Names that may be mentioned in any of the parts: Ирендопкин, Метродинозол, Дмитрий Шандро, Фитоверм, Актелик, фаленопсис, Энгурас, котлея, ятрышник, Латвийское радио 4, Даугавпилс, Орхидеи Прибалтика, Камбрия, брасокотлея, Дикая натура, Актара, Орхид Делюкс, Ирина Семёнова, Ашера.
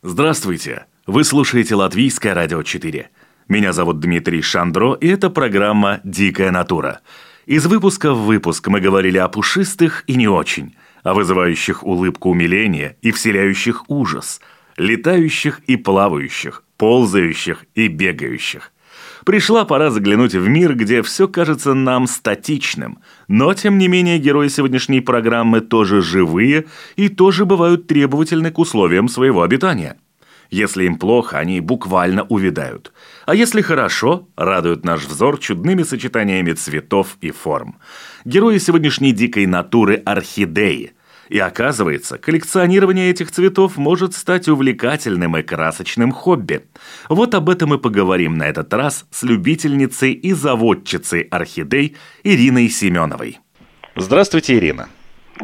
Здравствуйте! Вы слушаете Латвийское радио 4. Меня зовут Дмитрий Шандро, и это программа «Дикая натура». Из выпуска в выпуск мы говорили о пушистых и не очень, о вызывающих улыбку умиления и вселяющих ужас, летающих и плавающих, ползающих и бегающих. Пришла пора заглянуть в мир, где все кажется нам статичным. Но, тем не менее, герои сегодняшней программы тоже живые и тоже бывают требовательны к условиям своего обитания. Если им плохо, они буквально увядают. А если хорошо, радуют наш взор чудными сочетаниями цветов и форм. Герои сегодняшней дикой натуры – орхидеи. И оказывается, коллекционирование этих цветов может стать увлекательным и красочным хобби. Вот об этом и поговорим на этот раз с любительницей и заводчицей орхидей Ириной Семёновой. Здравствуйте, Ирина.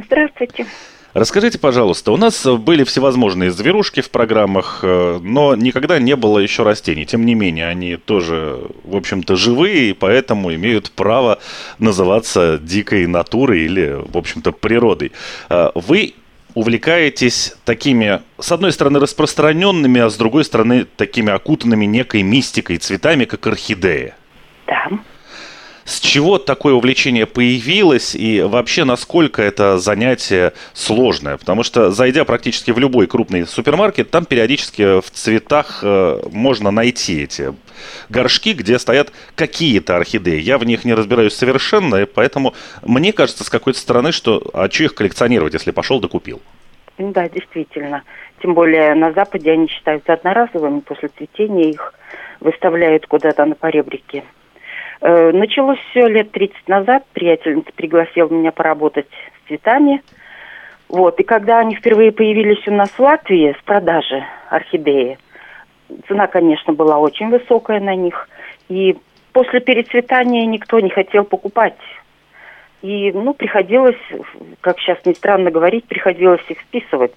Здравствуйте. Расскажите, пожалуйста, у нас были всевозможные зверушки в программах, но никогда не было еще растений. Тем не менее, они тоже, в общем-то, живые, и поэтому имеют право называться дикой натурой или, в общем-то, природой. Вы увлекаетесь такими, с одной стороны, распространенными, а с другой стороны, такими окутанными некой мистикой цветами, как орхидеи. Да. С чего такое увлечение появилось и вообще насколько это занятие сложное? Потому что, зайдя практически в любой крупный супермаркет, там периодически в цветах можно найти эти горшки, где стоят какие-то орхидеи. Я в них не разбираюсь совершенно, и поэтому мне кажется с какой-то стороны, что а что их коллекционировать, если пошел да купил? Да, действительно. Тем более на Западе они считаются одноразовыми, после цветения их выставляют куда-то на поребрике. Началось все лет 30 назад, приятельница пригласила меня поработать с цветами. Вот. И когда они впервые появились у нас в Латвии с продажи орхидеи, цена, конечно, была очень высокая на них. И после перецветания никто не хотел покупать. И, приходилось, как сейчас ни странно говорить, приходилось их списывать.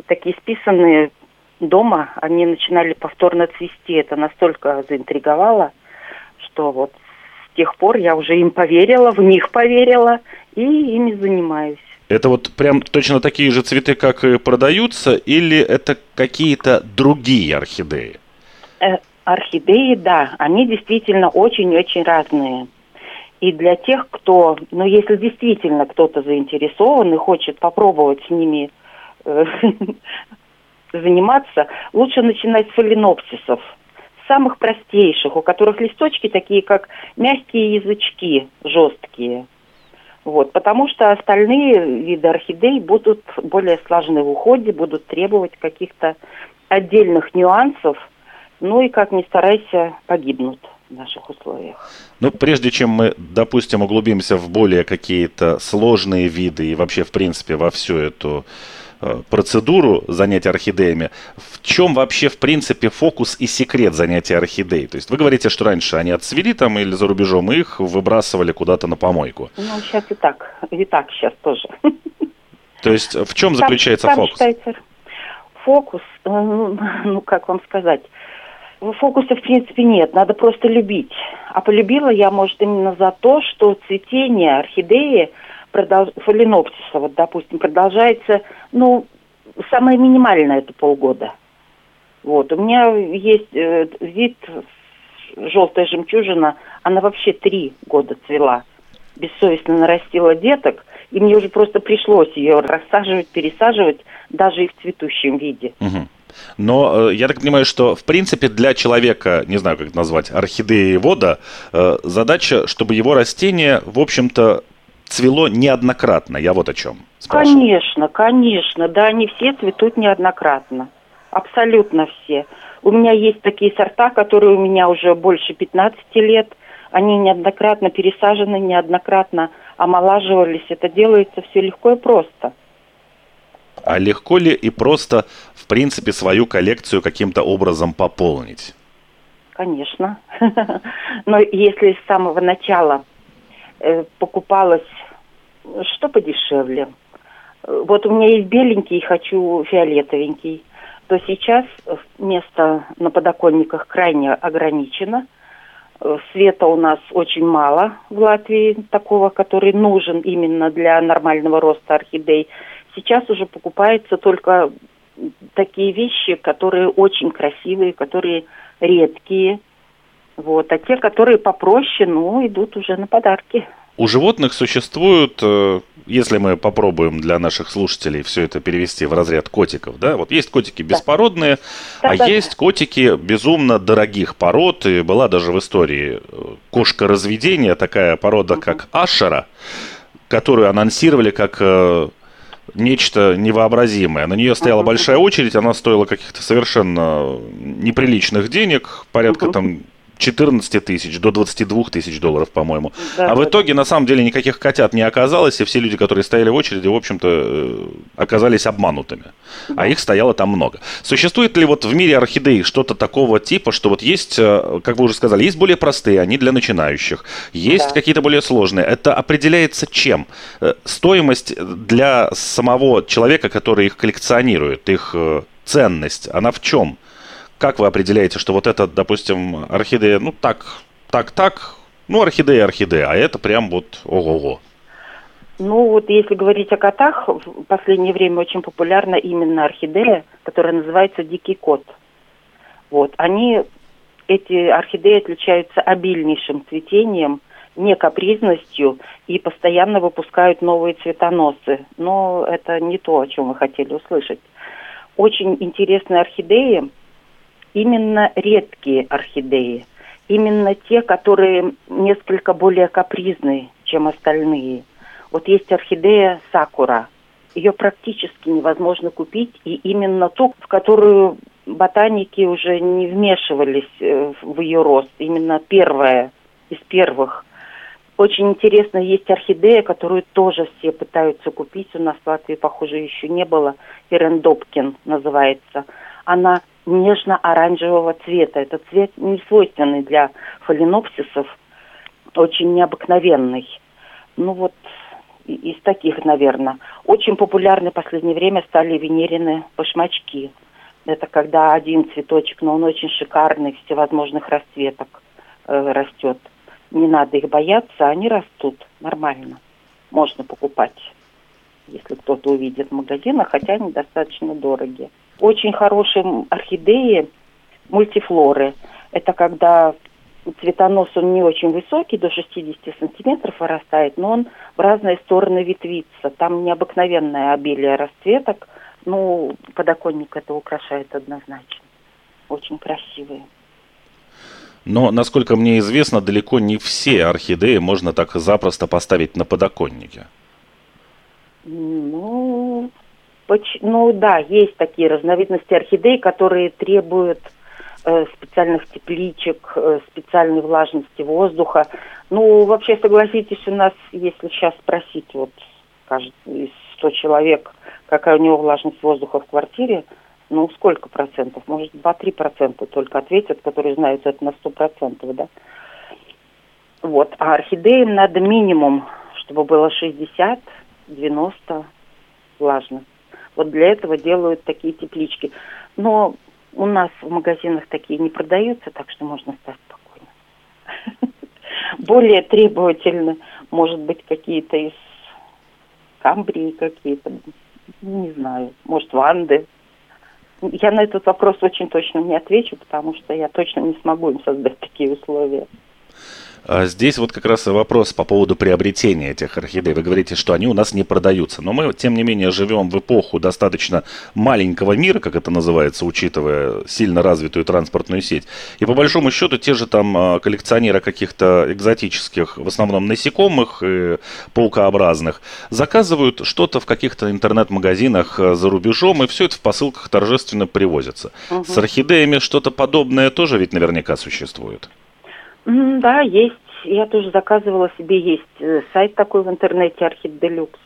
И такие списанные дома, они начинали повторно цвести. Это настолько заинтриговало, что вот с тех пор я уже им поверила, в них поверила и ими занимаюсь. Это вот прям точно такие же цветы, как и продаются, или это какие-то другие орхидеи? Орхидеи, да, они действительно очень-очень разные. И для тех, кто, если действительно кто-то заинтересован и хочет попробовать с ними заниматься, лучше начинать с фаленопсисов. Самых простейших, у которых листочки такие, как мягкие язычки, жесткие. Вот, потому что остальные виды орхидей будут более сложны в уходе, будут требовать каких-то отдельных нюансов, и, как ни старайся, погибнут в наших условиях. Прежде чем мы, допустим, углубимся в более какие-то сложные виды и вообще, в принципе, во всю эту процедуру занятия орхидеями, в чем вообще, в принципе, фокус и секрет занятия орхидей? То есть вы говорите, что раньше они отцвели там или за рубежом их выбрасывали куда-то на помойку. Сейчас и так сейчас тоже. То есть в чем заключается фокус? Фокус, как вам сказать, фокуса, в принципе, нет, надо просто любить. А полюбила я, может, именно за то, что цветение орхидеи фаленопсиса, допустим, продолжается, самое минимальное это полгода. Вот, у меня есть вид желтая жемчужина, она вообще 3 года цвела. Бессовестно нарастила деток, и мне уже просто пришлось ее рассаживать, пересаживать, даже и в цветущем виде. Угу. Но я так понимаю, что, в принципе, для человека, не знаю, как это назвать, орхидеевода, задача, чтобы его растение, в общем-то, цвело неоднократно, я вот о чем спрашиваю. Конечно, да, они все цветут неоднократно, абсолютно все. У меня есть такие сорта, которые у меня уже больше 15 лет, они неоднократно пересажены, неоднократно омолаживались, это делается все легко и просто. А легко ли и просто, в принципе, свою коллекцию каким-то образом пополнить? Конечно. Но если с самого начала покупалось что подешевле. Вот у меня есть беленький, хочу фиолетовенький. То сейчас место на подоконниках крайне ограничено. Света у нас очень мало в Латвии, такого, который нужен именно для нормального роста орхидей. Сейчас уже покупаются только такие вещи, которые очень красивые, которые редкие. Вот. А те, которые попроще, идут уже на подарки. У животных существуют, если мы попробуем для наших слушателей все это перевести в разряд котиков, да, вот есть котики беспородные, есть котики безумно дорогих пород, и была даже в истории кошка разведения, такая порода, как Ашера, которую анонсировали как нечто невообразимое. На нее стояла большая очередь, она стоила каких-то совершенно неприличных денег, порядка там 14 тысяч, до 22 тысяч долларов, по-моему. Да, а в итоге, на самом деле, никаких котят не оказалось, и все люди, которые стояли в очереди, в общем-то, оказались обманутыми. Да. А их стояло там много. Существует ли вот в мире орхидей что-то такого типа, что вот есть, как вы уже сказали, есть более простые, они для начинающих, есть какие-то более сложные. Это определяется чем? Стоимость для самого человека, который их коллекционирует, их ценность, она в чем? Как вы определяете, что вот это, допустим, орхидея, орхидея, а это прям вот ого-го? Если говорить о котах, в последнее время очень популярна именно орхидея, которая называется дикий кот. Вот, эти орхидеи отличаются обильнейшим цветением, не капризностью и постоянно выпускают новые цветоносы. Но это не то, о чем вы хотели услышать. Очень интересные орхидеи, именно редкие орхидеи, именно те, которые несколько более капризны, чем остальные. Вот есть орхидея сакура. Ее практически невозможно купить, и именно ту, в которую ботаники уже не вмешивались в ее рост, именно первая из первых. Очень интересно, есть орхидея, которую тоже все пытаются купить. У нас в Латвии, похоже, еще не было. Ирендопкин называется. Она нежно-оранжевого цвета. Это цвет не свойственный для фаленопсисов, очень необыкновенный. Из таких, наверное. Очень популярны в последнее время стали венерины башмачки. Это когда один цветочек, но он очень шикарный, всевозможных расцветок растет. Не надо их бояться, они растут нормально. Можно покупать, если кто-то увидит в магазинах, хотя они достаточно дорогие. Очень хорошие орхидеи мультифлоры. Это когда цветонос, он не очень высокий, до 60 сантиметров вырастает, но он в разные стороны ветвится. Там необыкновенное обилие расцветок. Подоконник это украшает однозначно. Очень красивые. Но, насколько мне известно, далеко не все орхидеи можно так запросто поставить на подоконнике. Есть такие разновидности орхидей, которые требуют специальных тепличек, специальной влажности воздуха. Вообще, согласитесь, у нас, если сейчас спросить, каждый из 100 человек, какая у него влажность воздуха в квартире, сколько процентов? Может, 2-3% только ответят, которые знают это на 100%, да? Вот, а орхидеям надо минимум, чтобы было 60-90 влажность. Вот для этого делают такие теплички. Но у нас в магазинах такие не продаются, так что можно стать спокойно. Более требовательно, может быть, какие-то из Камбрии, какие-то, не знаю, может, Ванды. Я на этот вопрос очень точно не отвечу, потому что я точно не смогу им создать такие условия. Здесь вот как раз и вопрос по поводу приобретения этих орхидей. Вы говорите, что они у нас не продаются. Но мы, тем не менее, живем в эпоху достаточно маленького мира, как это называется, учитывая сильно развитую транспортную сеть. И по большому счету те же там коллекционеры каких-то экзотических, в основном насекомых и паукообразных, заказывают что-то в каких-то интернет-магазинах за рубежом, и все это в посылках торжественно привозится. С орхидеями что-то подобное тоже ведь наверняка существует. Да, есть. Я тоже заказывала себе. Есть сайт такой в интернете, Орхид Делюкс.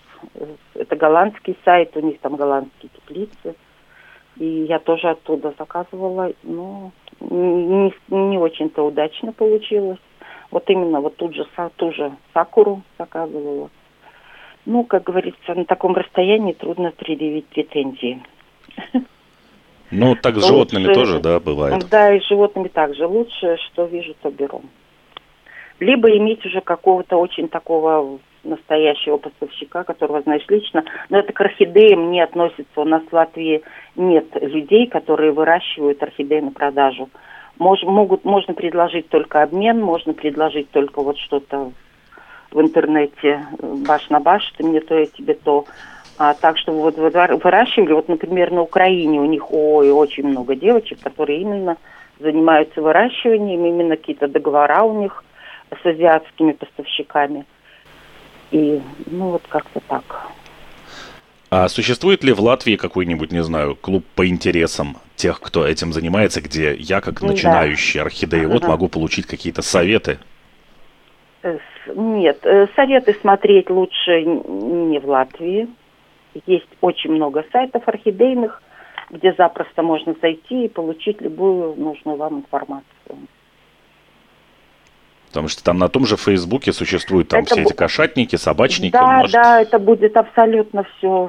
Это голландский сайт, у них там голландские теплицы. И я тоже оттуда заказывала, но не очень-то удачно получилось. Вот именно вот ту же сакуру заказывала. Ну, как говорится, на таком расстоянии трудно предъявить претензии. Ну, так с животными тоже, да, бывает. Да, и с животными также. Лучше, что вижу, то беру. Либо иметь уже какого-то очень такого настоящего поставщика, которого знаешь лично. Но это к орхидеям не относится. У нас в Латвии нет людей, которые выращивают орхидеи на продажу. Можно предложить только обмен, можно предложить только вот что-то в интернете, баш на баш, ты мне то, я тебе то. А так, чтобы вот выращивали, вот, например, на Украине у них очень много девочек, которые именно занимаются выращиванием, именно какие-то договора у них с азиатскими поставщиками. И, ну, вот как-то так. А существует ли в Латвии какой-нибудь, не знаю, клуб по интересам тех, кто этим занимается, где я, как начинающий орхидеевод, могу получить какие-то советы? Нет, советы смотреть лучше не в Латвии. Есть очень много сайтов орхидейных, где запросто можно зайти и получить любую нужную вам информацию. Потому что там на том же Фейсбуке существуют там все эти кошатники, собачники. Да, может... да, это будет абсолютно все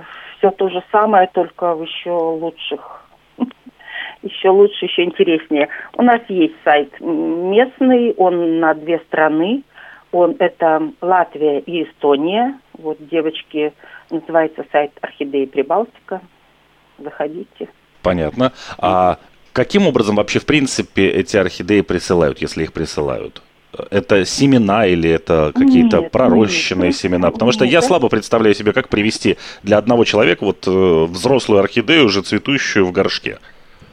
то же самое, только в еще лучше, еще интереснее. У нас есть сайт местный, он на две страны. Это Латвия и Эстония. Вот, девочки, называется сайт «Орхидеи Прибалтика». Заходите. Понятно. А каким образом вообще, в принципе, эти орхидеи присылают, если их присылают? Это семена или это какие-то пророщенные семена? Потому что я слабо представляю себе, как привезти для одного человека вот взрослую орхидею, уже цветущую в горшке.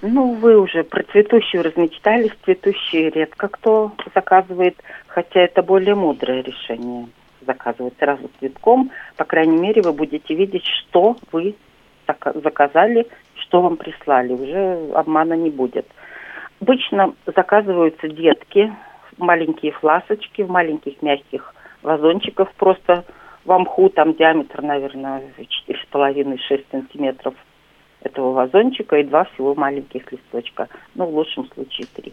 Ну, вы уже про цветущую размечтались, цветущие редко кто заказывает, хотя это более мудрое решение. Заказывать сразу цветком, по крайней мере, вы будете видеть, что вы заказали, что вам прислали, уже обмана не будет. Обычно заказываются детки, маленькие фласочки в маленьких мягких вазончиках, просто в мху, там диаметр, наверное, 4,5-6 сантиметров этого вазончика и 2 всего маленьких листочка, ну, в лучшем случае 3.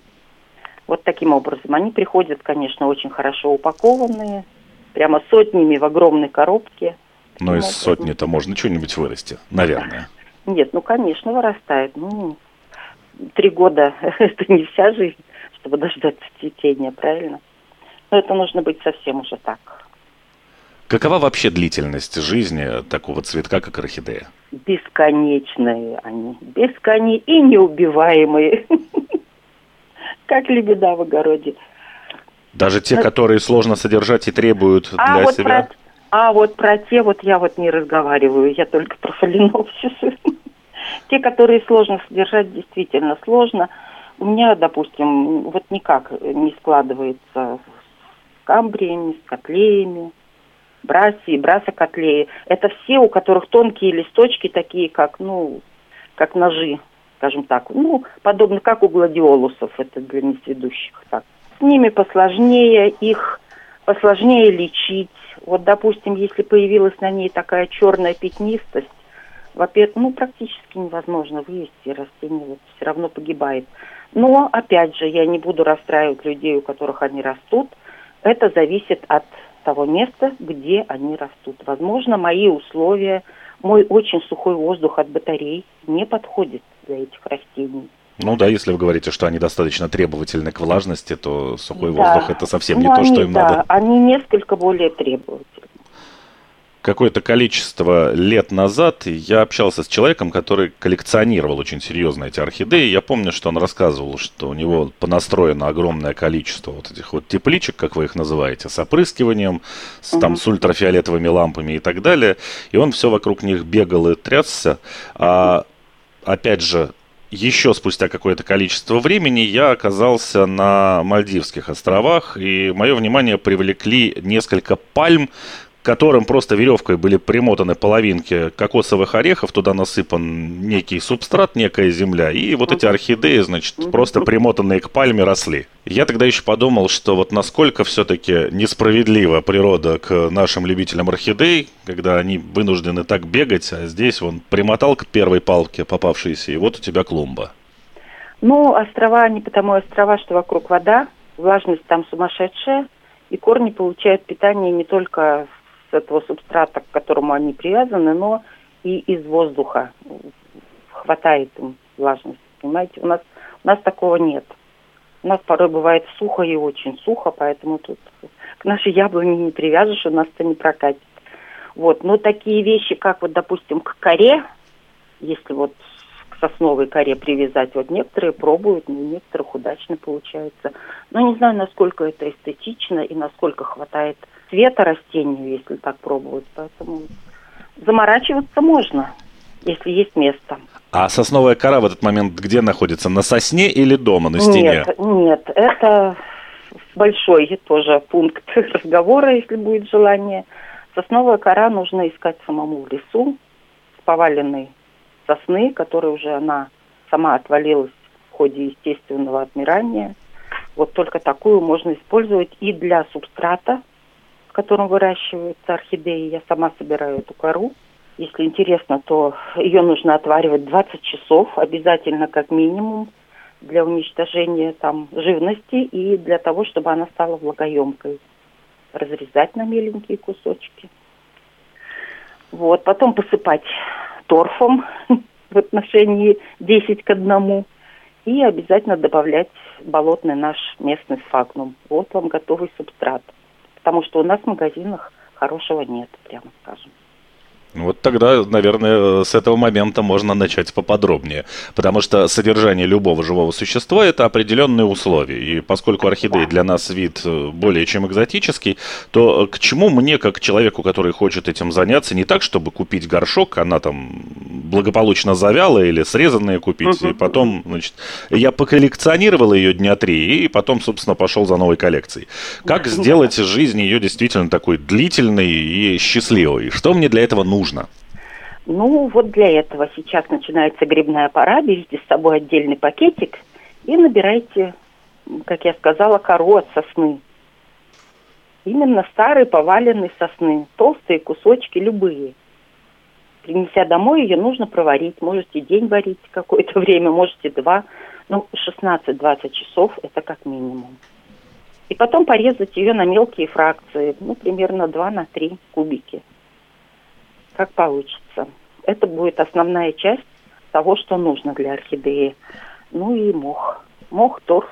Вот таким образом. Они приходят, конечно, очень хорошо упакованные, прямо сотнями в огромной коробке. Ну, из сотни-то можно что-нибудь вырасти, наверное. Нет, ну, конечно, вырастает. 3 года – это не вся жизнь, чтобы дождаться цветения, правильно? Но это нужно быть совсем уже так. Какова вообще длительность жизни такого цветка, как орхидея? Бесконечные они, бесконечные и неубиваемые, как лебеда в огороде. Даже те, которые сложно содержать и требуют для себя? А вот про те вот я вот не разговариваю, я только про фаленопсисы. Те, которые сложно содержать, действительно сложно. У меня, допустим, вот никак не складывается с камбриями, с котлеями. Брасси, брасокотлеи. Это все, у которых тонкие листочки, такие, как ножи, скажем так. Ну, подобно, как у гладиолусов, это для несведущих. Так. С ними посложнее, их посложнее лечить. Вот, допустим, если появилась на ней такая черная пятнистость, во-первых, практически невозможно вывести, растение вот все равно погибает. Но, опять же, я не буду расстраивать людей, у которых они растут. Это зависит от того места, где они растут. Возможно, мои условия, мой очень сухой воздух от батарей не подходит для этих растений. Ну да, если вы говорите, что они достаточно требовательны к влажности, то сухой воздух это совсем не то, что им надо. Они несколько более требовательны. Какое-то количество лет назад я общался с человеком, который коллекционировал очень серьезно эти орхидеи. Я помню, что он рассказывал, что у него понастроено огромное количество вот этих вот тепличек, как вы их называете, с опрыскиванием, с ультрафиолетовыми лампами и так далее. И он все вокруг них бегал и трясся. А, опять же, еще спустя какое-то количество времени я оказался на Мальдивских островах, и мое внимание привлекли несколько пальм, которым просто веревкой были примотаны половинки кокосовых орехов, туда насыпан некий субстрат, некая земля, и вот эти орхидеи, значит, просто примотанные к пальме росли. Я тогда еще подумал, что вот насколько все-таки несправедлива природа к нашим любителям орхидей, когда они вынуждены так бегать, а здесь он примотал к первой палке попавшейся, и вот у тебя клумба. Ну, острова, не потому острова, что вокруг вода, влажность там сумасшедшая, и корни получают питание не только с этого субстрата, к которому они привязаны, но и из воздуха хватает им влажности, понимаете? У нас такого нет. У нас порой бывает сухо и очень сухо, поэтому тут к нашей яблоне не привяжешь, у нас это не прокатит. Вот, но такие вещи, как вот, допустим, к коре, если вот к сосновой коре привязать, вот некоторые пробуют, но у некоторых удачно получается. Но не знаю, насколько это эстетично и насколько хватает цвета растению, если так пробовать, поэтому заморачиваться можно, если есть место. А сосновая кора в этот момент где находится? На сосне или дома, на стене? Нет, это большой тоже пункт разговора, если будет желание. Сосновая кора нужно искать самому в лесу, с поваленной сосны, которая уже она сама отвалилась в ходе естественного отмирания. Вот только такую можно использовать и для субстрата, в котором выращиваются орхидеи. Я сама собираю эту кору. Если интересно, то ее нужно отваривать 20 часов, обязательно как минимум, для уничтожения там живности и для того, чтобы она стала влагоемкой. Разрезать на меленькие кусочки. Вот, потом посыпать торфом в отношении 10:1. И обязательно добавлять болотный наш местный фагнум. Вот вам готовый субстрат. Потому что у нас в магазинах хорошего нет, прямо скажем. Вот тогда, наверное, с этого момента можно начать поподробнее. Потому что содержание любого живого существа – это определенные условия. И поскольку орхидеи для нас вид более чем экзотический, то к чему мне, как человеку, который хочет этим заняться, не так, чтобы купить горшок, она там благополучно завяла или срезанная купить, и потом, значит, я поколлекционировал ее дня 3, и потом, собственно, пошел за новой коллекцией. Как сделать жизнь ее действительно такой длительной и счастливой? Что мне для этого нужно? Ну, вот для этого сейчас начинается грибная пора. Берите с собой отдельный пакетик и набирайте, как я сказала, кору от сосны. Именно старые поваленные сосны, толстые кусочки, любые. Принеся домой, ее нужно проварить. Можете день варить какое-то время, можете 2. Ну, 16-20 часов это как минимум. И потом порезать ее на мелкие фракции, ну, примерно 2/3 кубики. Как получится. Это будет основная часть того, что нужно для орхидеи. Ну и мох. Мох, торф.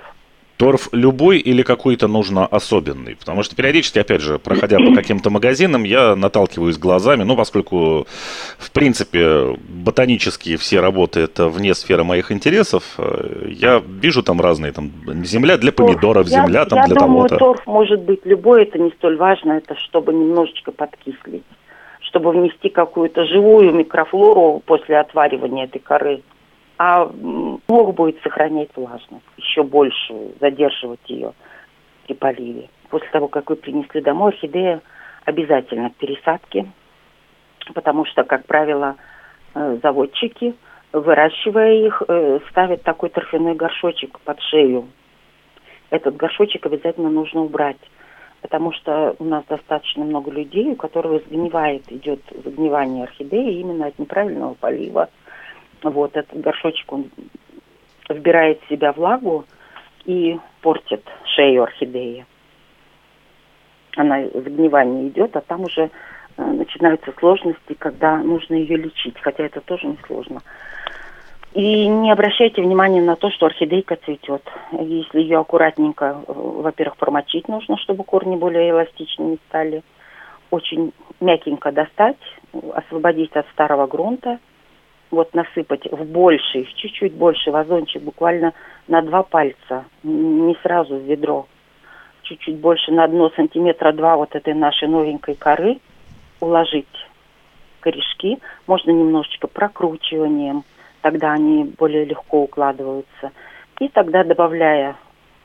Торф любой или какой-то нужно особенный? Потому что периодически, опять же, проходя по каким-то магазинам, я наталкиваюсь глазами, ну, поскольку, в принципе, ботанические все работы это вне сферы моих интересов, я вижу там разные, там, земля для помидоров, земля там для того-то. Я думаю, торф может быть любой, это не столь важно, это чтобы немножечко подкислить, чтобы внести какую-то живую микрофлору после отваривания этой коры. А мох будет сохранять влажность, еще больше задерживать ее при поливе. После того, как вы принесли домой, орхидея обязательно к пересадке, потому что, как правило, заводчики, выращивая их, ставят такой торфяной горшочек под шею. Этот горшочек обязательно нужно убрать. Потому что у нас достаточно много людей, у которых идет загнивание орхидеи именно от неправильного полива. Вот этот горшочек, он вбирает в себя влагу и портит шею орхидеи. Она загнивание идет, а там уже начинаются сложности, когда нужно ее лечить, хотя это тоже несложно. И не обращайте внимания на то, что орхидейка цветет. Если ее аккуратненько, во-первых, промочить нужно, чтобы корни более эластичными стали. Очень мягенько достать, освободить от старого грунта. Вот насыпать в чуть-чуть больше вазончик, буквально на 2 пальца. Не сразу в ведро. Чуть-чуть больше на дно, 2 сантиметра вот этой нашей новенькой коры уложить корешки. Можно немножечко прокручиванием. Тогда они более легко укладываются. И тогда, добавляя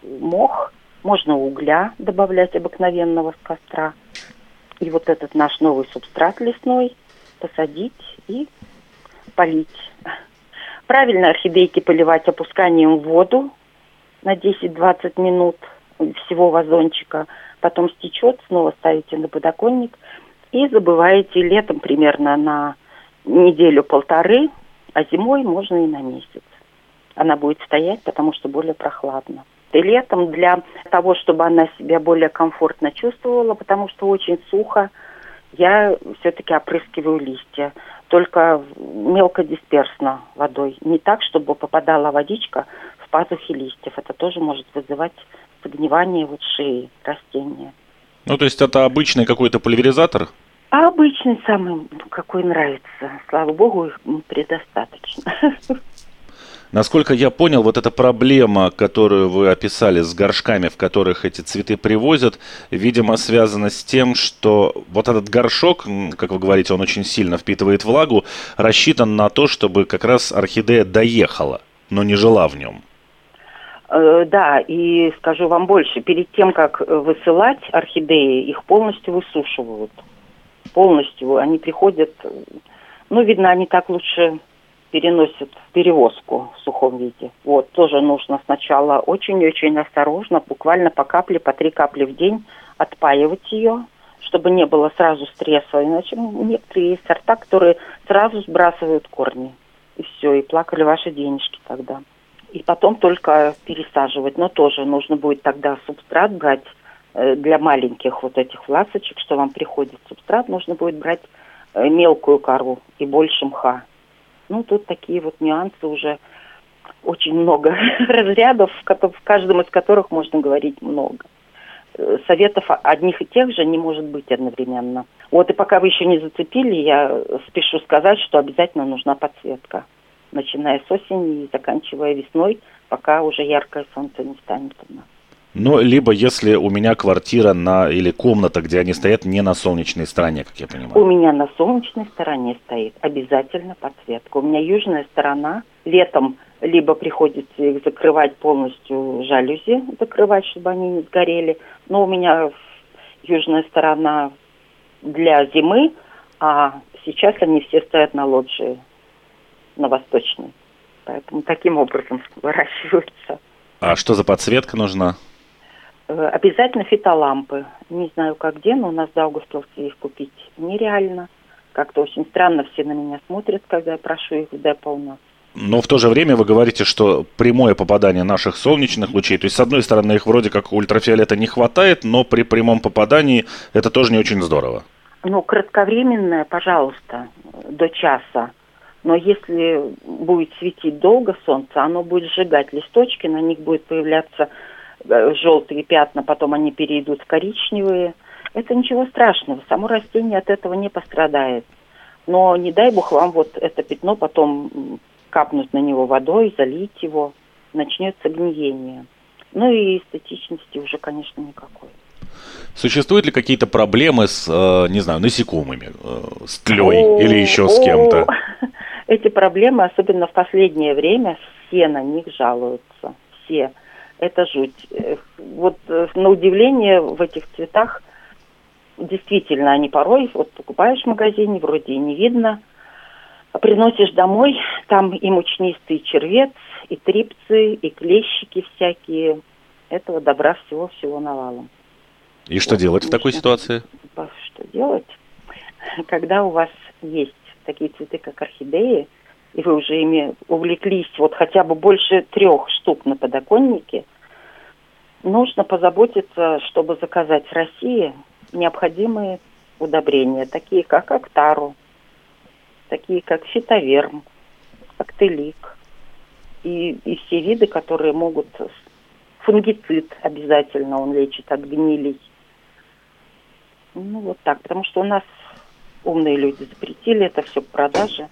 мох, можно угля добавлять обыкновенного с костра. и вот этот наш новый субстрат лесной посадить и полить. Правильно орхидейки поливать опусканием в воду на 10-20 минут всего вазончика. Потом стечет, снова ставите на подоконник и забываете летом примерно на неделю-полторы, а зимой можно и на месяц. Она будет стоять, потому что более прохладно. И летом для того, чтобы она себя более комфортно чувствовала, потому что очень сухо, я все-таки опрыскиваю листья. Только мелкодисперсно водой. Не так, чтобы попадала водичка в пазухи листьев. Это тоже может вызывать подгнивание вот шеи растения. Ну, то есть это обычный какой-то пульверизатор? А обычный самый, какой нравится. Слава богу, их предостаточно. Насколько я понял, вот эта проблема, которую вы описали с горшками, в которых эти цветы привозят, видимо, связана с тем, что вот этот горшок, как вы говорите, он очень сильно впитывает влагу, рассчитан на то, чтобы как раз орхидея доехала, но не жила в нем. Да, и скажу вам больше, перед тем, как высылать орхидеи, их полностью высушивают. Полностью они приходят, ну, видно, они так лучше переносят в перевозку в сухом виде. Вот, тоже нужно сначала очень-очень осторожно, буквально по капле, по 3 капли в день отпаивать ее, чтобы не было сразу стресса. Иначе некоторые есть сорта, которые сразу сбрасывают корни. И все, и плакали ваши денежки тогда. И потом только пересаживать. Но тоже нужно будет тогда субстрат брать для маленьких вот этих ласточек, что вам приходит субстрат, нужно будет брать мелкую кору и больше мха. Ну, тут такие вот нюансы уже очень много разрядов, в каждом из которых можно говорить много. Советов одних и тех же не может быть одновременно. Вот, и пока вы еще не зацепили, я спешу сказать, что обязательно нужна подсветка. Начиная с осени и заканчивая весной, пока уже яркое солнце не станет у нас. Ну, либо если у меня квартира или комната, где они стоят, не на солнечной стороне, как я понимаю. У меня на солнечной стороне стоит обязательно подсветка. У меня южная сторона. Летом либо приходится их закрывать полностью, жалюзи закрывать, чтобы они не сгорели. Но у меня южная сторона для зимы, а сейчас они все стоят на лоджии, на восточной. Поэтому таким образом выращиваются. А что за подсветка нужна? Обязательно фитолампы. Не знаю, как где, но у нас в Даугавпилсе их купить нереально. Как-то очень странно все на меня смотрят, когда я прошу их в депо у нас. Но в то же время вы говорите, что прямое попадание наших солнечных лучей, то есть, с одной стороны, их вроде как ультрафиолета не хватает, но при прямом попадании это тоже не очень здорово. Ну, кратковременное, пожалуйста, до часа. Но если будет светить долго солнце, оно будет сжигать листочки, на них будет появляться желтые пятна, потом они перейдут в коричневые. Это ничего страшного, само растение от этого не пострадает. Но не дай бог вам вот это пятно потом капнуть на него водой, залить его, начнется гниение. Ну и эстетичности уже, конечно, никакой. Существуют ли какие-то проблемы с, не знаю, насекомыми, с тлей или еще с кем-то? Эти проблемы, особенно в последнее время, все на них жалуются, все. Это жуть. Вот на удивление в этих цветах действительно они порой, вот покупаешь в магазине, вроде и не видно, а приносишь домой, там и мучнистый червец, и трипцы, и клещики всякие. Этого добра всего-всего навалом. И что вот, делать в такой ситуации? Что делать? Когда у вас есть такие цветы, как орхидеи, и вы уже ими увлеклись, вот хотя бы больше 3 штук на подоконнике, нужно позаботиться, чтобы заказать в России необходимые удобрения, такие как Актару, такие как Фитоверм, Актелик и все виды, которые могут... Фунгицид обязательно, он лечит от гнилей. Ну, вот так, потому что у нас умные люди запретили это все к продаже.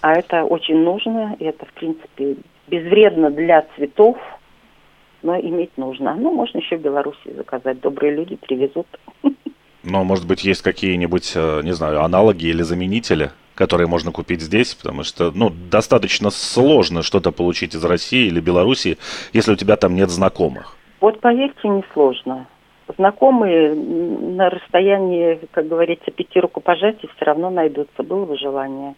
А это очень нужно, и это, в принципе, безвредно для цветов, но иметь нужно. Ну, можно еще в Беларуси заказать, добрые люди привезут. Но, может быть, есть какие-нибудь, не знаю, аналоги или заменители, которые можно купить здесь, потому что, ну, достаточно сложно что-то получить из России или Беларуси, если у тебя там нет знакомых. Вот поверьте, несложно. знакомые на расстоянии, как говорится, 5 рукопожатий все равно найдутся, было бы желание.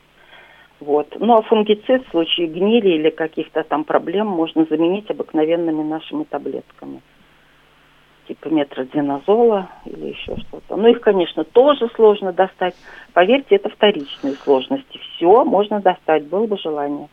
Вот. Ну, а фунгицид в случае гнили или каких-то там проблем можно заменить обыкновенными нашими таблетками. Типа метродинозола или еще что-то. Ну, их, конечно, тоже сложно достать. Поверьте, это вторичные сложности. Все можно достать, было бы желание.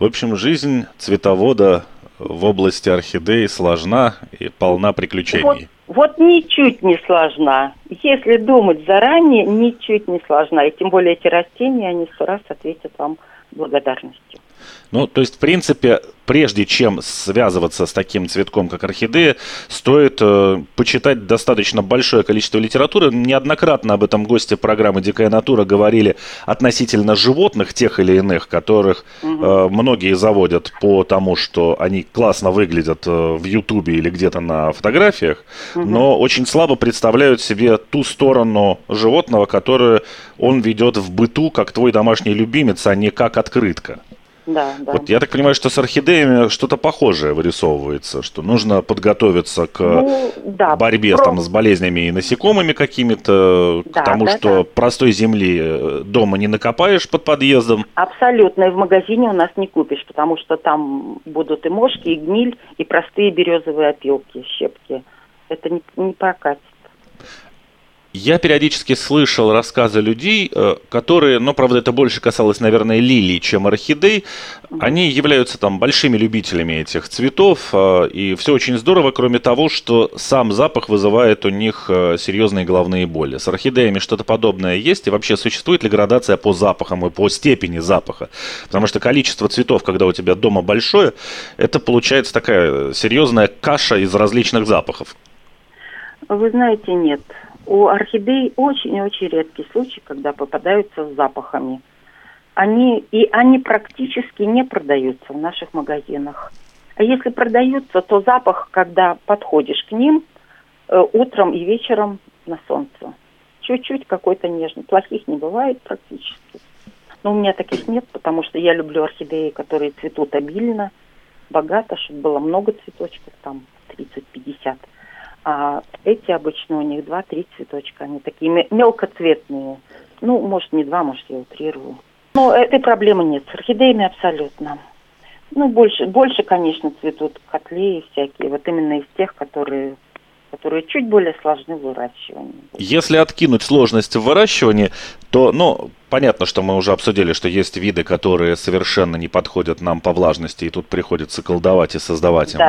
В общем, жизнь цветовода в области орхидеи сложна и полна приключений. Вот ничуть не сложна. Если думать заранее, ничуть не сложна. И тем более эти растения, они 100 раз ответят вам благодарностью. Ну, то есть, в принципе, прежде чем связываться с таким цветком, как орхидея, стоит почитать достаточно большое количество литературы. Неоднократно об этом гости программы «Дикая натура» говорили относительно животных тех или иных, которых многие заводят по тому, что они классно выглядят в Ютубе или где-то на фотографиях, но очень слабо представляют себе ту сторону животного, которую он ведет в быту, как твой домашний любимец, а не как открытка. Да, да. Вот я так понимаю, что с орхидеями что-то похожее вырисовывается, что нужно подготовиться к борьбе там, с болезнями и насекомыми какими-то, потому что простой земли дома не накопаешь под подъездом. Абсолютно, и в магазине у нас не купишь, потому что там будут и мошки, и гниль, и простые березовые опилки, щепки. Это не прокатит. Я периодически слышал рассказы людей, которые, но, правда, это больше касалось, наверное, лилий, чем орхидей. Они являются там большими любителями этих цветов, и все очень здорово, кроме того, что сам запах вызывает у них серьезные головные боли. С орхидеями что-то подобное есть? И вообще, существует ли градация по запахам и по степени запаха? Потому что количество цветов, когда у тебя дома большое, это получается такая серьезная каша из различных запахов. Вы знаете, нет. У орхидей очень-очень редкий случай, когда попадаются с запахами. Они практически не продаются в наших магазинах. А если продаются, то запах, когда подходишь к ним, утром и вечером на солнце. Чуть-чуть какой-то нежный. Плохих не бывает практически. Но у меня таких нет, потому что я люблю орхидеи, которые цветут обильно, богато, чтобы было много цветочков, там 30-50. А эти обычно у них 2-3 цветочка, они такие мелкоцветные. Ну, может, не 2, может, я утрирую. Но этой проблемы нет с орхидеями абсолютно. Ну, больше, конечно, цветут котлеи всякие, вот именно из тех, которые чуть более сложны в выращивании. Если откинуть сложность в выращивании, то, понятно, что мы уже обсудили, что есть виды, которые совершенно не подходят нам по влажности, и тут приходится колдовать и создавать им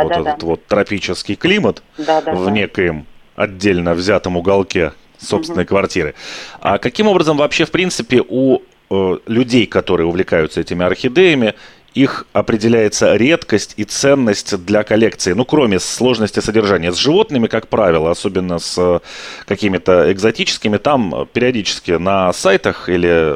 тропический климат в некоем отдельно взятом уголке собственной квартиры. А каким образом вообще, в принципе, у людей, которые увлекаются этими орхидеями, их определяется редкость и ценность для коллекции, кроме сложности содержания. С животными, как правило, особенно с какими-то экзотическими, там периодически на сайтах или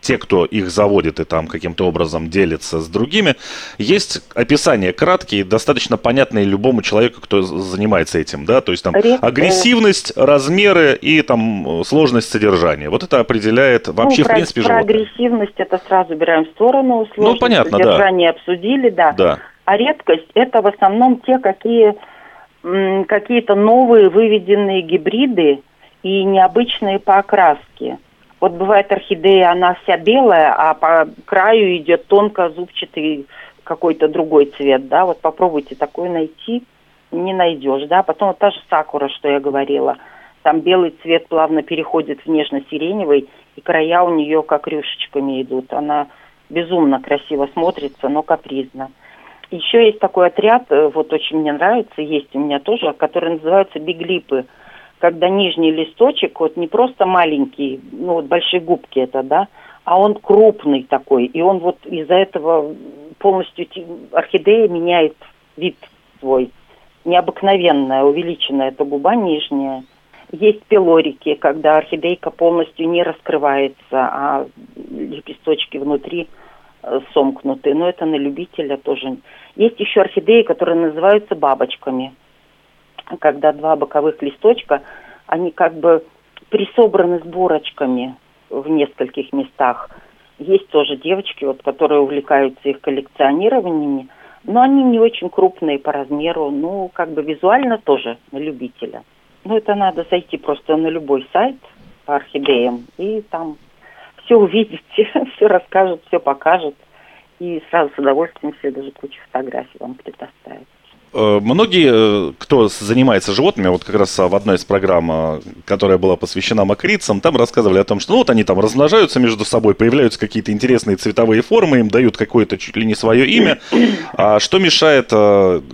те, кто их заводит и там каким-то образом делится с другими, есть описания краткие, достаточно понятные любому человеку, кто занимается этим, да, то есть там агрессивность, размеры и там сложность содержания. Вот это определяет вообще в принципе животное. Про агрессивность это сразу берем в сторону, сложность содержание обсудили, А редкость это в основном те, какие-то новые выведенные гибриды и необычные по окраске. Вот бывает орхидея, она вся белая, а по краю идет тонко зубчатый какой-то другой цвет, да. Вот попробуйте такое найти, не найдешь, да. Потом вот та же сакура, что я говорила. Там белый цвет плавно переходит в нежно-сиреневый, и края у нее как рюшечками идут. Она безумно красиво смотрится, но капризно. Еще есть такой отряд, вот очень мне нравится, есть у меня тоже, который называется биглипы. Когда нижний листочек, вот не просто маленький, большие губки это, да, а он крупный такой, и он вот из-за этого полностью орхидея меняет вид свой. Необыкновенная, увеличенная эта губа нижняя. Есть пилорики, когда орхидейка полностью не раскрывается, а лепесточки внутри сомкнуты, но это на любителя тоже. Есть еще орхидеи, которые называются бабочками. Когда два боковых листочка, они как бы присобраны сборочками в нескольких местах. Есть тоже девочки, которые увлекаются их коллекционированиями, но они не очень крупные по размеру, визуально тоже на любителя. Ну, это надо зайти просто на любой сайт по орхидеям, и там все увидите, все расскажут, все покажут, и сразу с удовольствием все даже кучу фотографий вам предоставят. Многие, кто занимается животными, вот как раз в одной из программ, которая была посвящена мокрицам, там рассказывали о том, что ну, вот они там размножаются между собой, появляются какие-то интересные цветовые формы, им дают какое-то чуть ли не свое имя. А что мешает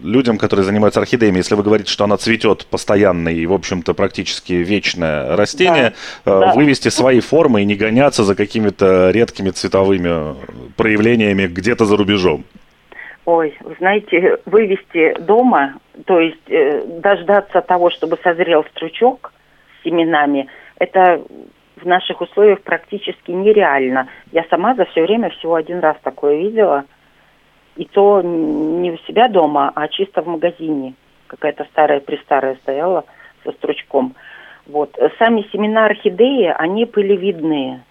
людям, которые занимаются орхидеями, если вы говорите, что она цветет постоянно и, в общем-то, практически вечное растение, да, вывести свои формы и не гоняться за какими-то редкими цветовыми проявлениями где-то за рубежом? Ой, вы знаете, вывести дома, то есть дождаться того, чтобы созрел стручок с семенами, это в наших условиях практически нереально. Я сама за все время всего один раз такое видела, и то не у себя дома, а чисто в магазине. Какая-то старая-престарая стояла со стручком. Вот. Сами семена орхидеи, они пылевидные,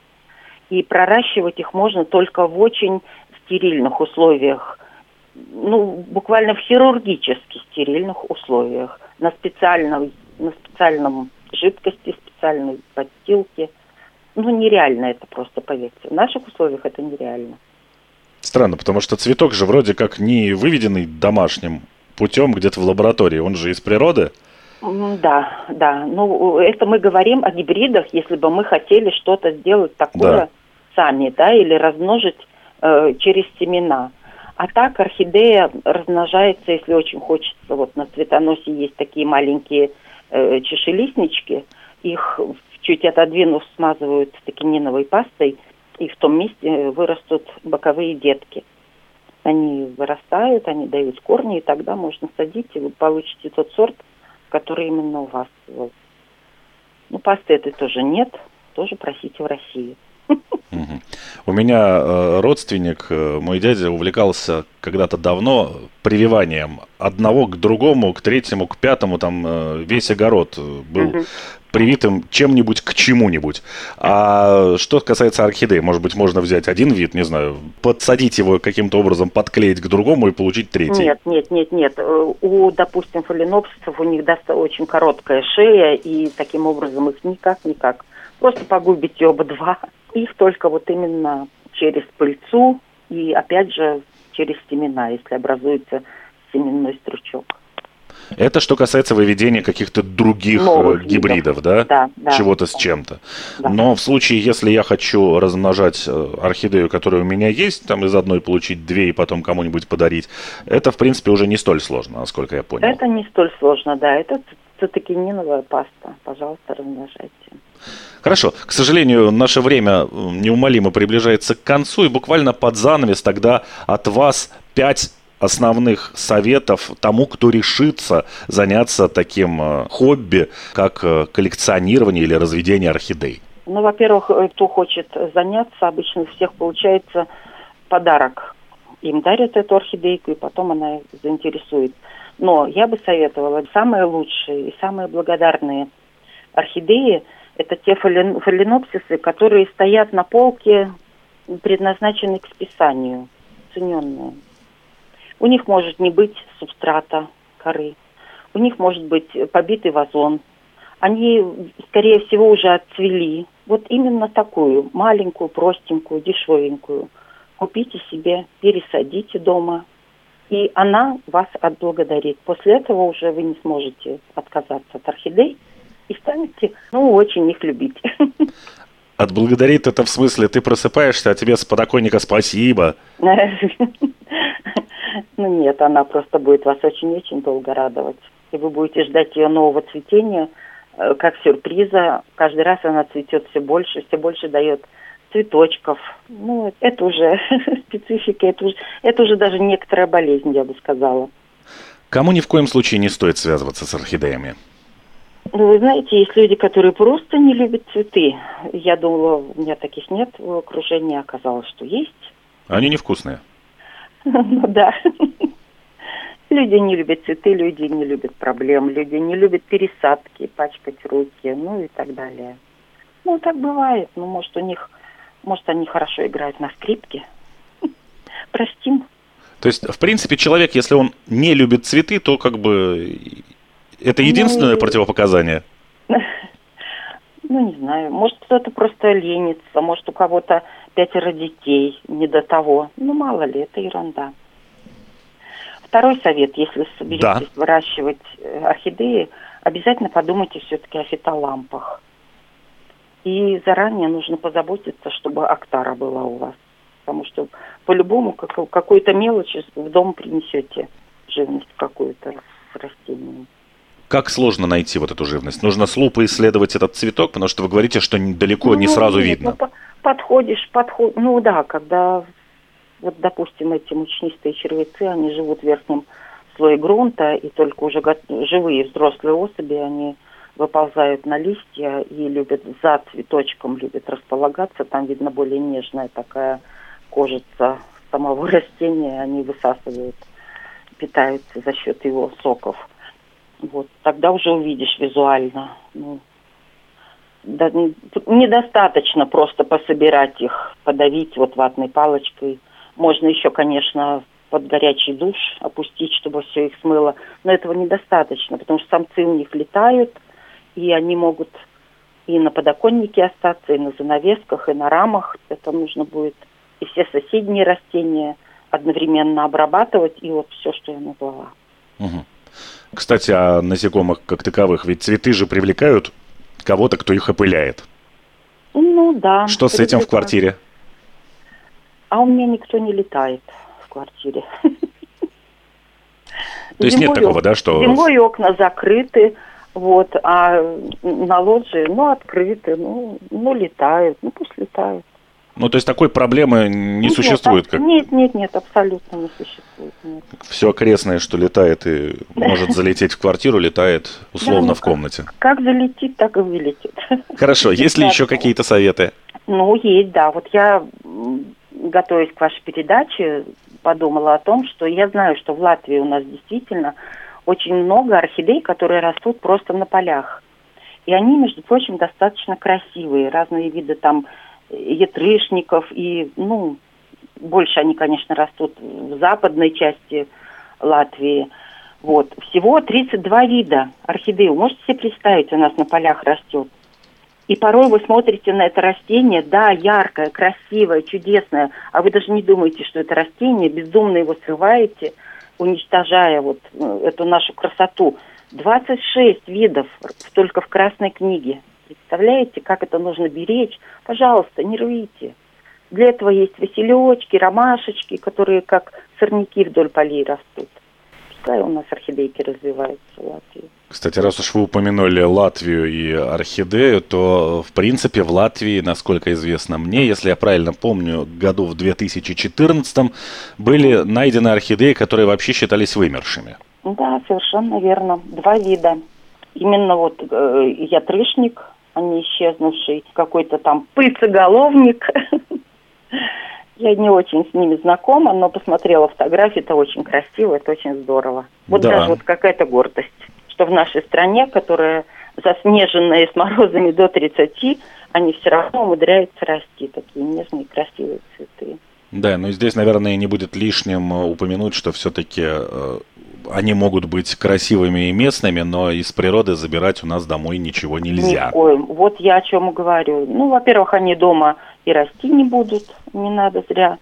и проращивать их можно только в очень стерильных условиях. Ну, буквально в хирургически стерильных условиях, на специальном жидкости, специальной подстилке. Ну, нереально это просто, поверьте. В наших условиях это нереально. Странно, потому что цветок же вроде как не выведенный домашним путем где-то в лаборатории. Он же из природы. Да, да. Ну, это мы говорим о гибридах, если бы мы хотели что-то сделать такое сами, да, или размножить через семена. А так орхидея размножается, если очень хочется. Вот на цветоносе есть такие маленькие чашелистнички. Их чуть отодвинув, смазывают токининовой пастой, и в том месте вырастут боковые детки. Они вырастают, они дают корни, и тогда можно садить, и вы получите тот сорт, который именно у вас. Вот. Ну, пасты этой тоже нет, тоже просите в России. Угу. У меня родственник, мой дядя, увлекался когда-то давно прививанием одного к другому, к третьему, к пятому, там весь огород был привитым чем-нибудь к чему-нибудь. А что касается орхидей, может быть, можно взять один вид, не знаю, подсадить его каким-то образом, подклеить к другому и получить третий? Нет. У, допустим, фаленопсисов, у них очень короткая шея, и таким образом их никак. Просто погубить оба два. Их только вот именно через пыльцу и, опять же, через семена, если образуется семенной стручок. Это что касается выведения каких-то других гибридов, да? Да. Чего-то с чем-то. Да. Но в случае, если я хочу размножать орхидею, которая у меня есть, там из одной получить две и потом кому-нибудь подарить, это, в принципе, уже не столь сложно, насколько я понял. Это не столь сложно, да. Это цитокининовая паста. Пожалуйста, размножайте. Хорошо. К сожалению, наше время неумолимо приближается к концу, и буквально под занавес тогда от вас 5 основных советов тому, кто решится заняться таким хобби, как коллекционирование или разведение орхидей. Ну, во-первых, кто хочет заняться, обычно у всех получается подарок. Им дарят эту орхидейку, и потом она их заинтересует. Но я бы советовала самые лучшие и самые благодарные орхидеи. Это те фаленопсисы, которые стоят на полке, предназначенные к списанию, цененные. У них может не быть субстрата, коры. У них может быть побитый вазон. Они, скорее всего, уже отцвели. Вот именно такую, маленькую, простенькую, дешевенькую. Купите себе, пересадите дома. И она вас отблагодарит. После этого уже вы не сможете отказаться от орхидей. И станете, очень их любить. Отблагодарит это в смысле, ты просыпаешься, а тебе с подоконника спасибо. Нет, она просто будет вас очень-очень долго радовать. И вы будете ждать ее нового цветения, как сюрприза. Каждый раз она цветет все больше дает цветочков. Ну, это уже специфика, это уже даже некоторая болезнь, я бы сказала. Кому ни в коем случае не стоит связываться с орхидеями? Ну, вы знаете, есть люди, которые просто не любят цветы. Я думала, у меня таких нет в окружении, оказалось, что есть. Они невкусные. Ну да. Люди не любят цветы, люди не любят проблем, люди не любят пересадки, пачкать руки, и так далее. Ну, так бывает. Ну, может, они хорошо играют на скрипке. Простим. То есть, в принципе, человек, если он не любит цветы, то как бы... Это единственное противопоказание? Не знаю. Может, кто-то просто ленится, может, у кого-то 5 детей, не до того. Мало ли, это ерунда. Второй совет, если соберетесь выращивать орхидеи, обязательно подумайте все-таки о фитолампах. И заранее нужно позаботиться, чтобы актара была у вас. Потому что по-любому какую-то мелочь в дом принесете, живность какую-то с растением. Как сложно найти вот эту живность? Нужно с лупой исследовать этот цветок, потому что вы говорите, что далеко не сразу видно. Подходишь, когда, допустим, эти мучнистые червяцы, они живут в верхнем слое грунта, и только уже живые взрослые особи, они выползают на листья и любят за цветочком, любят располагаться. Там видно более нежная такая кожица самого растения, они высасывают, питаются за счет его соков. Тогда уже увидишь визуально. Недостаточно просто пособирать их, подавить ватной палочкой. Можно еще, конечно, под горячий душ опустить, чтобы все их смыло. Но этого недостаточно, потому что самцы у них летают, и они могут и на подоконнике остаться, и на занавесках, и на рамах. Это нужно будет и все соседние растения одновременно обрабатывать, и все, что я назвала. Угу. Кстати, о насекомых как таковых. Ведь цветы же привлекают кого-то, кто их опыляет. Да. Что с этим в квартире? А у меня никто не летает в квартире. То есть нет такого, да, что... Зимой окна закрыты, а на лоджии, открыты, летают, пусть летают. То есть такой проблемы не существует? Нет, абсолютно не существует. Нет. Все окрестное, что летает и может залететь в квартиру, летает условно в комнате. Как залетит, так и вылетит. Хорошо, есть ли еще какие-то советы? Есть, да. Я, готовясь к вашей передаче, подумала о том, что я знаю, что в Латвии у нас действительно очень много орхидей, которые растут просто на полях. И они, между прочим, достаточно красивые. Разные виды там... ятрышников, и, больше они, конечно, растут в западной части Латвии. Всего 32 вида орхидей. Можете себе представить, у нас на полях растет. И порой вы смотрите на это растение, яркое, красивое, чудесное, а вы даже не думаете, что это растение, бездумно его срываете, уничтожая эту нашу красоту. 26 видов только в Красной книге. Представляете, как это нужно беречь? Пожалуйста, не рвите. Для этого есть василечки, ромашечки, которые как сорняки вдоль полей растут. Пускай у нас орхидейки развиваются в Латвии. Кстати, раз уж вы упомянули Латвию и орхидею, то, в принципе, в Латвии, насколько известно мне, если я правильно помню, году в 2014 были найдены орхидеи, которые вообще считались вымершими. Да, совершенно верно. 2 вида. Именно ятрышник, а не исчезнувший, какой-то там пыльцеголовник. Я не очень с ними знакома, но посмотрела фотографии, это очень красиво, это очень здорово. Даже какая-то гордость, что в нашей стране, которая заснеженная с морозами до 30, они все равно умудряются расти, такие нежные, красивые цветы. Да, здесь, наверное, не будет лишним упомянуть, что все-таки... Они могут быть красивыми и местными, но из природы забирать у нас домой ничего нельзя. Я о чем и говорю. Во-первых, они дома и расти не будут. Не надо зря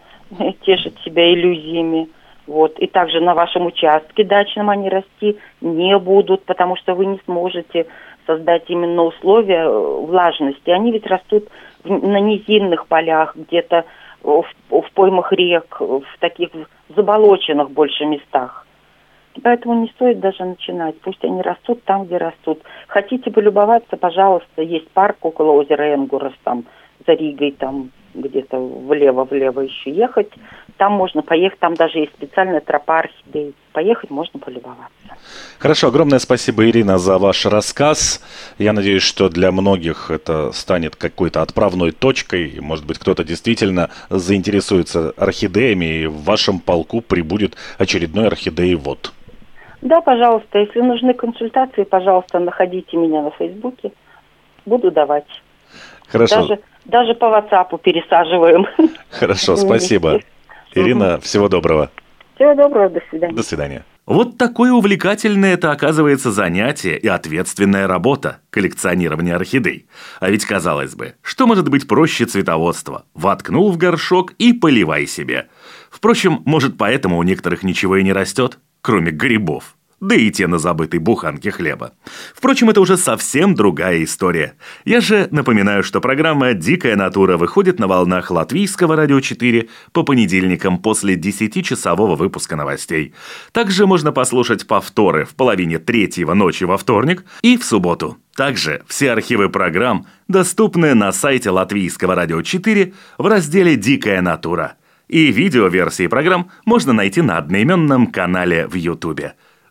тешить себя иллюзиями. И также на вашем участке дачном они расти не будут, потому что вы не сможете создать именно условия влажности. Они ведь растут на низинных полях, где-то в поймах рек, в таких заболоченных больше местах. Поэтому не стоит даже начинать. Пусть они растут там, где растут. Хотите полюбоваться, пожалуйста, есть парк около озера Энгурас, там, за Ригой, там, где-то влево-влево еще ехать. Там можно поехать, там даже есть специальная тропа орхидей. Поехать можно полюбоваться. Хорошо, огромное спасибо, Ирина, за ваш рассказ. Я надеюсь, что для многих это станет какой-то отправной точкой. Может быть, кто-то действительно заинтересуется орхидеями, и в вашем полку прибудет очередной орхидеевод. Да, пожалуйста, если нужны консультации, пожалуйста, находите меня на Фейсбуке. Буду давать. Хорошо. Даже по WhatsApp пересаживаем. Хорошо, спасибо. Ирина, всего доброго. Всего доброго, до свидания. До свидания. Вот такое увлекательное это, оказывается, занятие и ответственная работа – коллекционирование орхидей. А ведь, казалось бы, что может быть проще цветоводства? Воткнул в горшок и поливай себе. Впрочем, может, поэтому у некоторых ничего и не растет, кроме грибов. Да и те на забытой буханке хлеба. Впрочем, это уже совсем другая история. Я же напоминаю, что программа «Дикая натура» выходит на волнах Латвийского радио 4 по понедельникам после 10-часового выпуска новостей. Также можно послушать повторы в половине третьего ночи во вторник и в субботу. Также все архивы программ доступны на сайте Латвийского радио 4 в разделе «Дикая натура». И видеоверсии программ можно найти на одноименном канале в Ютубе.